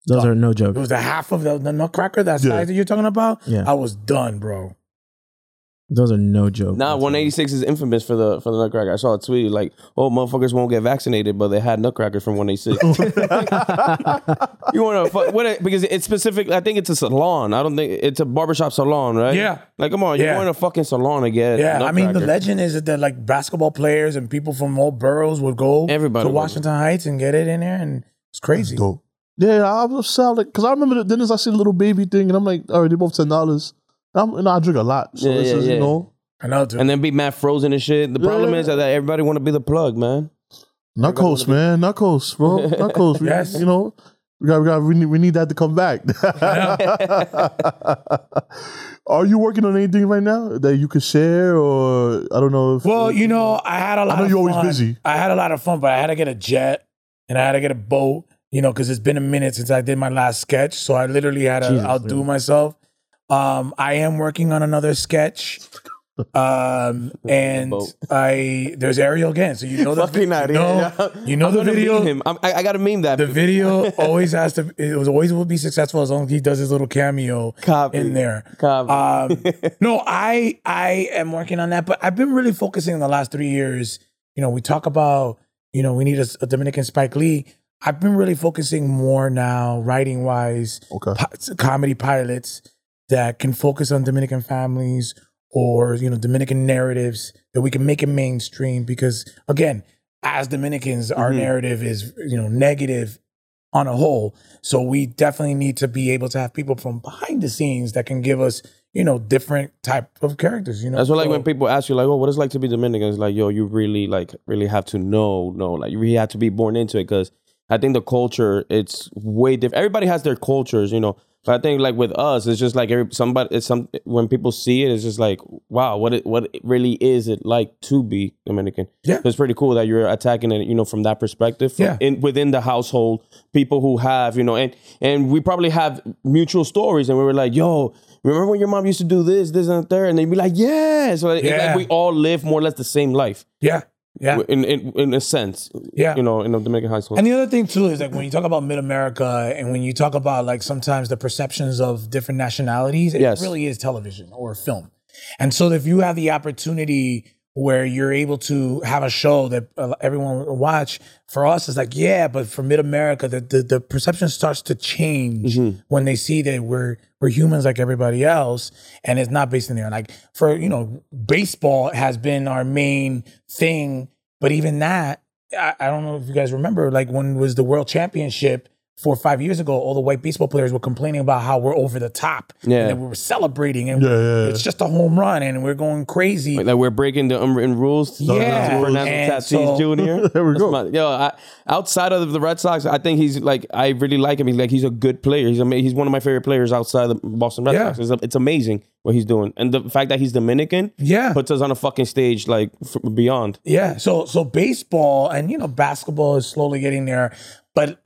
Those done. Are no joke. It was the half of the, the nutcracker, that yeah. size that you're talking about. Yeah. I was done, bro. Those are no joke. Nah, one eighty-six is infamous for the for the nutcracker. I saw a tweet like, "Oh, motherfuckers won't get vaccinated, but they had nutcrackers from one eighty-six." You want to fuck what? A, because it's specific. I think it's a salon. I don't think it's a barbershop salon, right? Yeah. Like, come on, yeah. You're going to fucking salon to get. Yeah, I mean, the legend is that like basketball players and people from all boroughs would go Everybody to Washington it. Heights and get it in there, and it's crazy. Dope. Yeah, I was sad because like, I remember then as I see the little baby thing, and I'm like, all right, they're both ten dollars. I'm and I drink a lot, so yeah, it's yeah, just, yeah. you know, I know, dude. And then be mad frozen and shit. The yeah, problem yeah. is that everybody want to be the plug, man. Nutcos, man, be- Nutcos, bro, Nutcos. We, yes, you know, we got, we got, we need, we need that to come back. Are you working on anything right now that you could share, or I don't know? If, well, like, you know, I had a lot. I know you're always busy. I had a lot of fun, but I had to get a jet and I had to get a boat. You know, because it's been a minute since I did my last sketch, so I literally had to Jesus, outdo man. myself. Um, I am working on another sketch, um, and I there's Ariel again. So you know the you know, you know the video. Him. I, I got to meme that. The video always has to. It was always will be successful as long as he does his little cameo Copy. in there. Um, no, I I am working on that, but I've been really focusing in the last three years. You know, we talk about you know we need a, a Dominican Spike Lee. I've been really focusing more now, writing-wise, okay. po- comedy pilots that can focus on Dominican families or, you know, Dominican narratives that we can make it mainstream because, again, as Dominicans, mm-hmm. our narrative is, you know, negative on a whole. So we definitely need to be able to have people from behind the scenes that can give us, you know, different type of characters, you know. That's what, like, so, when people ask you, like, oh, what it's like to be Dominican? It's like, yo, you really, like, really have to know, know, like, you really have to be born into it because I think the culture, it's way different. Everybody has their cultures, you know. But I think like with us, it's just like every, somebody. It's some when people see it, it's just like, wow, what it what it really is it like to be Dominican? Yeah, so it's pretty cool that you're attacking it, you know, from that perspective. From, yeah, in, within the household, people who have, you know, and and we probably have mutual stories, and we were like, yo, remember when your mom used to do this, this, and that, and they'd be like, yeah. So yeah. It's like we all live more or less the same life. Yeah. Yeah. In, in in a sense. Yeah. You know, in the Dominican household. And the other thing too is like when you talk about mid-America and when you talk about like sometimes the perceptions of different nationalities, it yes. really is television or film. And so if you have the opportunity where you're able to have a show that uh, everyone will watch, for us it's like, yeah, but for mid-America, the, the, the perception starts to change mm-hmm. when they see that we're we're humans like everybody else, and it's not based in there. Like for, you know, baseball has been our main thing, but even that, I, I don't know if you guys remember, like when was the World Championship four or five years ago, all the white baseball players were complaining about how we're over the top. Yeah. And that we were celebrating and yeah, yeah, yeah. it's just a home run and we're going crazy. Like, like we're breaking the unwritten rules. Yeah. Fernando so, Tatis Junior There we That's go. My, yo, I, outside of the Red Sox, I think he's like, I really like him. He's like, he's a good player. He's ama- He's one of my favorite players outside the Boston Red yeah. Sox. It's, it's amazing what he's doing. And the fact that he's Dominican yeah. puts us on a fucking stage like f- beyond. Yeah. So, so baseball and, you know, basketball is slowly getting there, but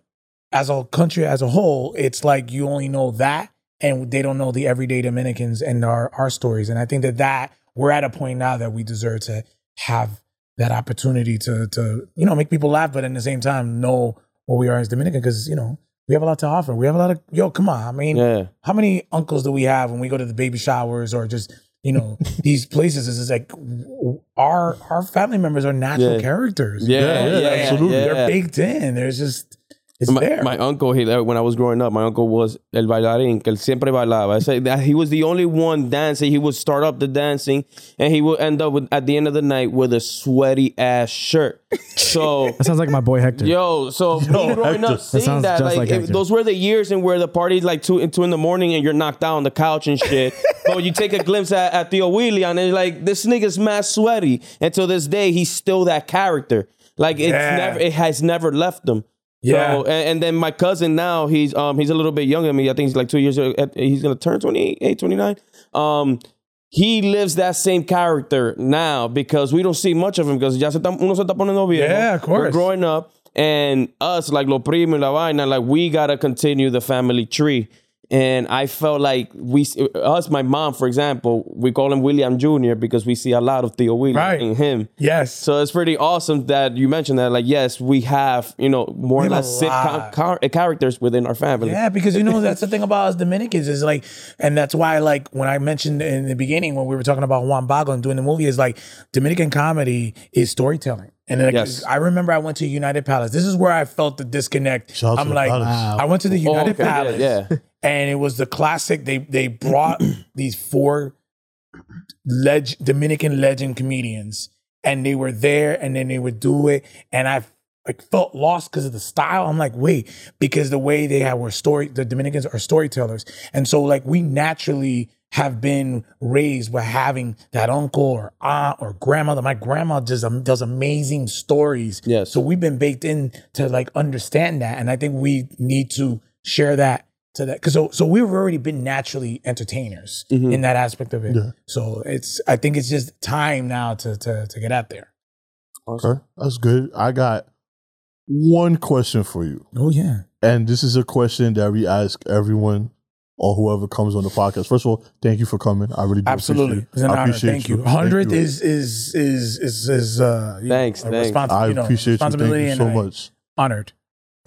as a country, as a whole, it's like you only know that and they don't know the everyday Dominicans and our, our stories. And I think that, that we're at a point now that we deserve to have that opportunity to, to, you know, make people laugh, but at the same time, know what we are as Dominican because, you know, we have a lot to offer. We have a lot of, yo, come on. I mean, yeah. how many uncles do we have when we go to the baby showers or just, you know, these places? It's like our our family members are natural yeah. characters. Yeah, you know? yeah, yeah, absolutely. Yeah. They're baked in. There's just... It's my, there. my uncle, he, when I was growing up, my uncle was el bailarín, que él siempre bailaba. I say that he was the only one dancing. He would start up the dancing, and he would end up with, at the end of the night with a sweaty ass shirt. So that sounds like my boy Hector. Yo, so yo, me growing Hector. up seeing that, that like, like it, those were the years in where the party's like two, two in the morning, and you're knocked out on the couch and shit. So you take a glimpse at, at Theo Willian, and it's like this nigga's mad sweaty. And to this day, he's still that character. Like it's yeah. never, it has never left him. Yeah, so, and, and then my cousin now he's um he's a little bit younger than me. I think he's like two years old. He's gonna turn twenty-eight, twenty-nine. Um, he lives that same character now because we don't see much of him because ya se está, uno se está poniendo viejo. Yeah, of course. We're growing up, and us like lo primo y la vaina, like we gotta continue the family tree. And I felt like we, us, my mom, for example, we call him William Junior because we see a lot of Theo William right. in him. Yes. So it's pretty awesome that you mentioned that. Like, yes, we have, you know, more or less sitcom car- characters within our family. Yeah, because, you know, that's the thing about us Dominicans is like, and that's why, like, when I mentioned in the beginning when we were talking about Juan Bago and doing the movie is like Dominican comedy is storytelling. And like, yes. I remember I went to United Palace. This is where I felt the disconnect. Shout I'm like, wow. I went to the United oh, okay. Palace. Yeah. yeah. And it was the classic. They they brought these four leg- Dominican legend comedians, and they were there, and then they would do it. And I like felt lost because of the style. I'm like, wait, because the way they have were story. The Dominicans are storytellers, and so like we naturally have been raised with having that uncle or aunt or grandmother. My grandma just um, does amazing stories. Yeah. So we've been baked in to like understand that, and I think we need to share that. To that, because so so we've already been naturally entertainers mm-hmm. in that aspect of it. Yeah. So it's I think it's just time now to to to get out there. Awesome. Okay, that's good. I got one question for you. Oh yeah, and this is a question that we ask everyone or whoever comes on the podcast. First of all, thank you for coming. I really do absolutely. Appreciate it. It's an I honor. Appreciate thank you. one hundred is is is is is uh thanks. You know, thanks. Respons- I you know, appreciate responsibility you. Thank you so much. Honored.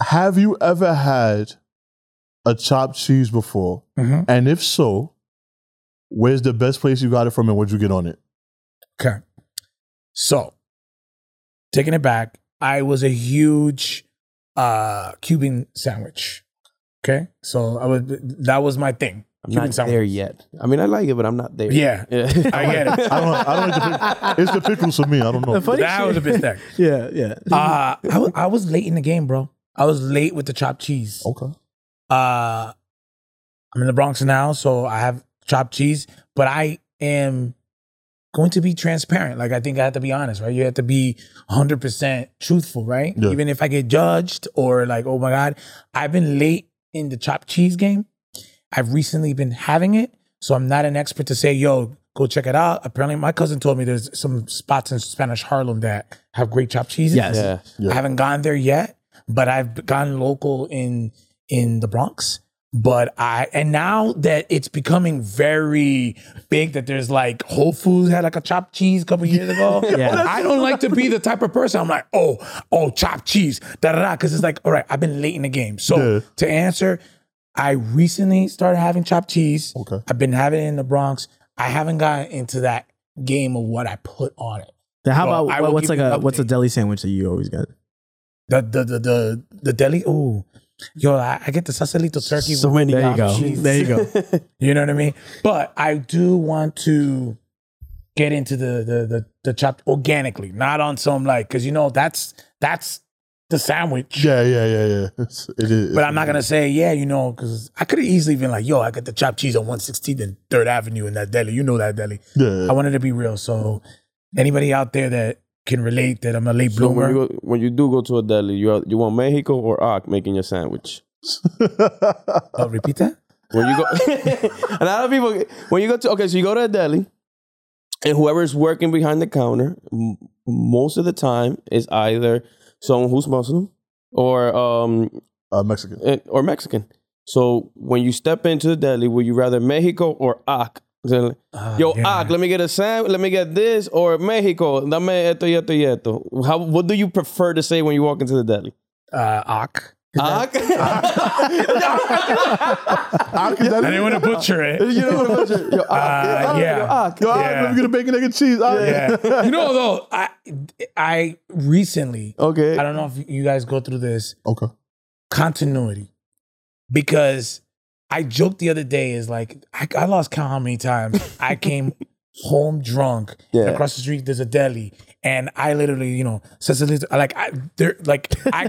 Have you ever had a chopped cheese before? Mm-hmm. And if so, where's the best place you got it from and what'd you get on it? Okay. So, taking it back, I was a huge uh, Cuban sandwich. Okay? So, I would, that was my thing. I'm Cuban not sandwich. There yet. I mean, I like it, but I'm not there. Yeah. yeah. I get it. I don't, I don't like the pic- it's the pickles for me. I don't know. That shit. Was a bit stacked. yeah, yeah. Uh, I, w- I was late in the game, bro. I was late with the chopped cheese. Okay. Uh, I'm in the Bronx now, so I have chopped cheese, but I am going to be transparent. Like, I think I have to be honest, right? You have to be one hundred percent truthful, right? Yeah. Even if I get judged or like, oh my God, I've been late in the chopped cheese game. I've recently been having it, so I'm not an expert to say, yo, go check it out. Apparently, my cousin told me there's some spots in Spanish Harlem that have great chopped cheeses. Yes. Yeah. Yeah. I haven't gone there yet, but I've gone local in... in the Bronx, But I, and now that it's becoming very big, that there's like Whole Foods had like a chopped cheese a couple years ago. Yeah. Oh, I don't like to be the type of person. I'm like, oh, oh, chopped cheese, da da da. Cause it's like, all right, I've been late in the game. So yeah. to answer, I recently started having chopped cheese. Okay. I've been having it in the Bronx. I haven't gotten into that game of what I put on it. Now, how well, about what's like a, what's a deli sandwich that you always get? The, the, the, the, the deli. Ooh. Yo, I, I get the Sausalito turkey. So many. There you go. Cheese. There you go. You know what I mean? But I do want to get into the the the, the chopped organically, not on some like, because you know that's that's the sandwich. Yeah, yeah, yeah, yeah. It's, it is. But I'm not gonna say yeah, you know, because I could have easily been like, yo, I got the chopped cheese on one sixteenth and Third Avenue in that deli. You know that deli. Yeah. I wanted to be real. So anybody out there that can relate that I'm a late so bloomer. When you, go, when you do go to a deli, you are, you want Mexico or A C making your sandwich? Oh, repeat that? When you go, a lot of people, when you go to, okay, so you go to a deli, and whoever's working behind the counter, m- most of the time is either someone who's Muslim or um uh, Mexican. Or Mexican. So when you step into the deli, would you rather Mexico or A C? Yo, oh, yeah. Ak, let me get a sandwich, let me get this, or Mexico, dame esto y esto y esto. How, what do you prefer to say when you walk into the deli? Uh, Ak. Ak? I didn't want to butcher it. You didn't want to butcher it. Yo, Ak. Uh, yeah. Yo, Ak. Yo, Ak, yeah. Let me get a bacon, egg, and cheese. Yeah. Yeah. You know, though, I, I recently, okay. I don't know if you guys go through this. Okay. Continuity. Because I joked the other day is like, I, I lost count how many times I came home drunk. Yeah. Across the street, there's a deli. And I literally, you know, like, I, like I,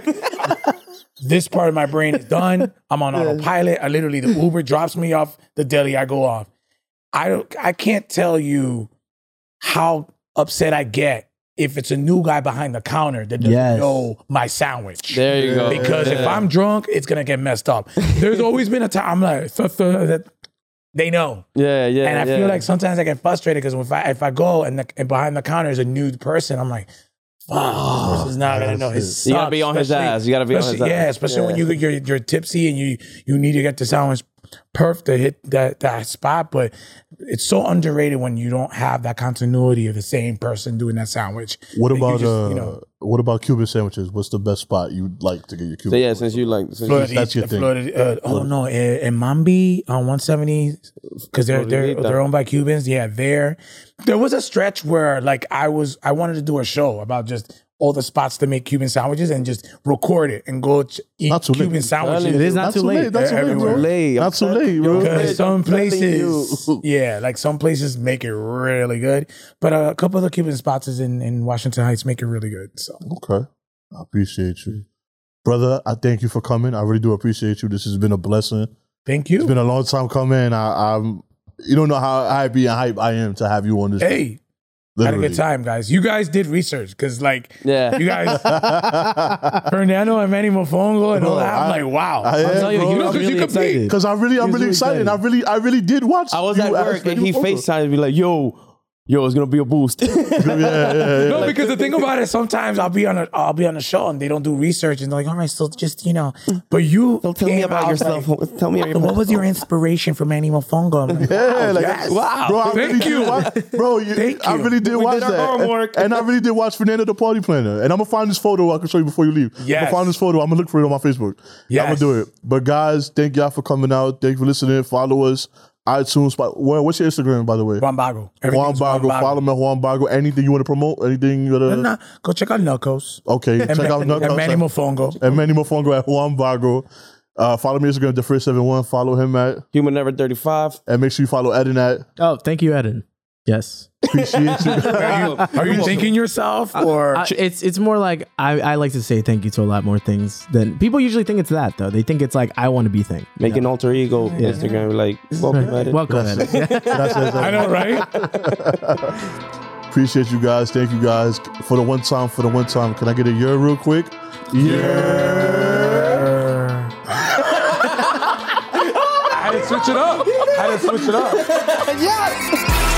this part of my brain is done. I'm on yeah. autopilot. I literally, the Uber drops me off the deli. I go off. I don't, I can't tell you how upset I get if it's a new guy behind the counter that doesn't yes. know my sandwich. There you go. Because yeah. if I'm drunk, it's going to get messed up. There's always been a time I'm like, they know. Yeah, yeah, And I yeah. feel like sometimes I get frustrated because if I if I go and, the, and behind the counter is a nude person, I'm like, fuck, oh, this is not going to know. His You got to be on his ass. You got to be on his ass. Yeah, especially yeah. when you, you're, you're tipsy and you, you need to get the sandwich perf to hit that, that spot, but it's so underrated when you don't have that continuity of the same person doing that sandwich. What about just, uh, you know, what about Cuban sandwiches? What's the best spot you'd like to get your Cuban? So yeah, since you like, since Florida, you, that's your thing. Florida, uh, oh no, in Mambi on one seventy, because they're they're they're owned by Cubans. Yeah, there there was a stretch where like I was I wanted to do a show about just all the spots to make Cuban sandwiches and just record it and go ch- eat not too Cuban late. Sandwiches. It is not, not too late. That's too late, bro. Not too late, bro. Because some places, yeah, like some places make it really good. But uh, a couple of the Cuban spots is in, in Washington Heights make it really good. So okay. I appreciate you. Brother, I thank you for coming. I really do appreciate you. This has been a blessing. Thank you. It's been a long time coming. I, I'm, you don't know how happy and hype I am to have you on this. Hey. Literally. Had a good time, guys. You guys did research because, like, yeah. you guys, Fernando and Manny Mofongo and all that. I'm I, like, wow. I, I'm telling you, because you, know, really you Because I really, I'm really excited. excited. I really, I really did watch. I was at work and he FaceTimed me like, yo, yo, it's gonna be a boost. yeah, yeah, yeah, no, yeah. Because the thing about it, sometimes I'll be on a, I'll be on a show and they don't do research and they're like, all right, so just you know, but you don't tell me about yourself. Like, tell me about what was your inspiration for Manny Mofongo? Like, yeah, wow, like, yes. wow. Bro, I Thank really you. Did watch, bro, you, Thank I really did you. Watch did that, homework. And, and I really did watch Fernando the Party Planner. And I'm gonna find this photo. I can show you before you leave. Yes. I'm gonna find this photo. I'm gonna look for it on my Facebook. Yeah, I'm gonna do it. But guys, thank y'all for coming out. Thank you for listening. Follow us. iTunes. What's your Instagram, by the way? Juan Bago. Juan Bago. Juan Bago. Follow me, Juan Bago. Anything you want to promote? Anything you want to... No, no. Go check out Nutcos. Okay. Check out Nutcos. And Manny Mofongo. And Manny Mofongo at Juan Bago. Uh, follow me on Instagram, the first seven one. Follow him at... Human Never thirty-five. And make sure you follow Eden at... Oh, thank you, Eden. Yes. Appreciate you. Are you, are you thanking yourself? or I, I, It's it's more like... I, I like to say thank you to a lot more things than... People usually think it's that, though. They think it's like, I want to be thanked. Make know? An alter ego yeah. Instagram. Like, welcome, right. Edit. Welcome, that's Edit. It. That's it. I know, right? Appreciate you guys. Thank you guys. For the one time, for the one time. Can I get a year real quick? Yeah. yeah. I had to switch it up. I had to switch it up. Yes!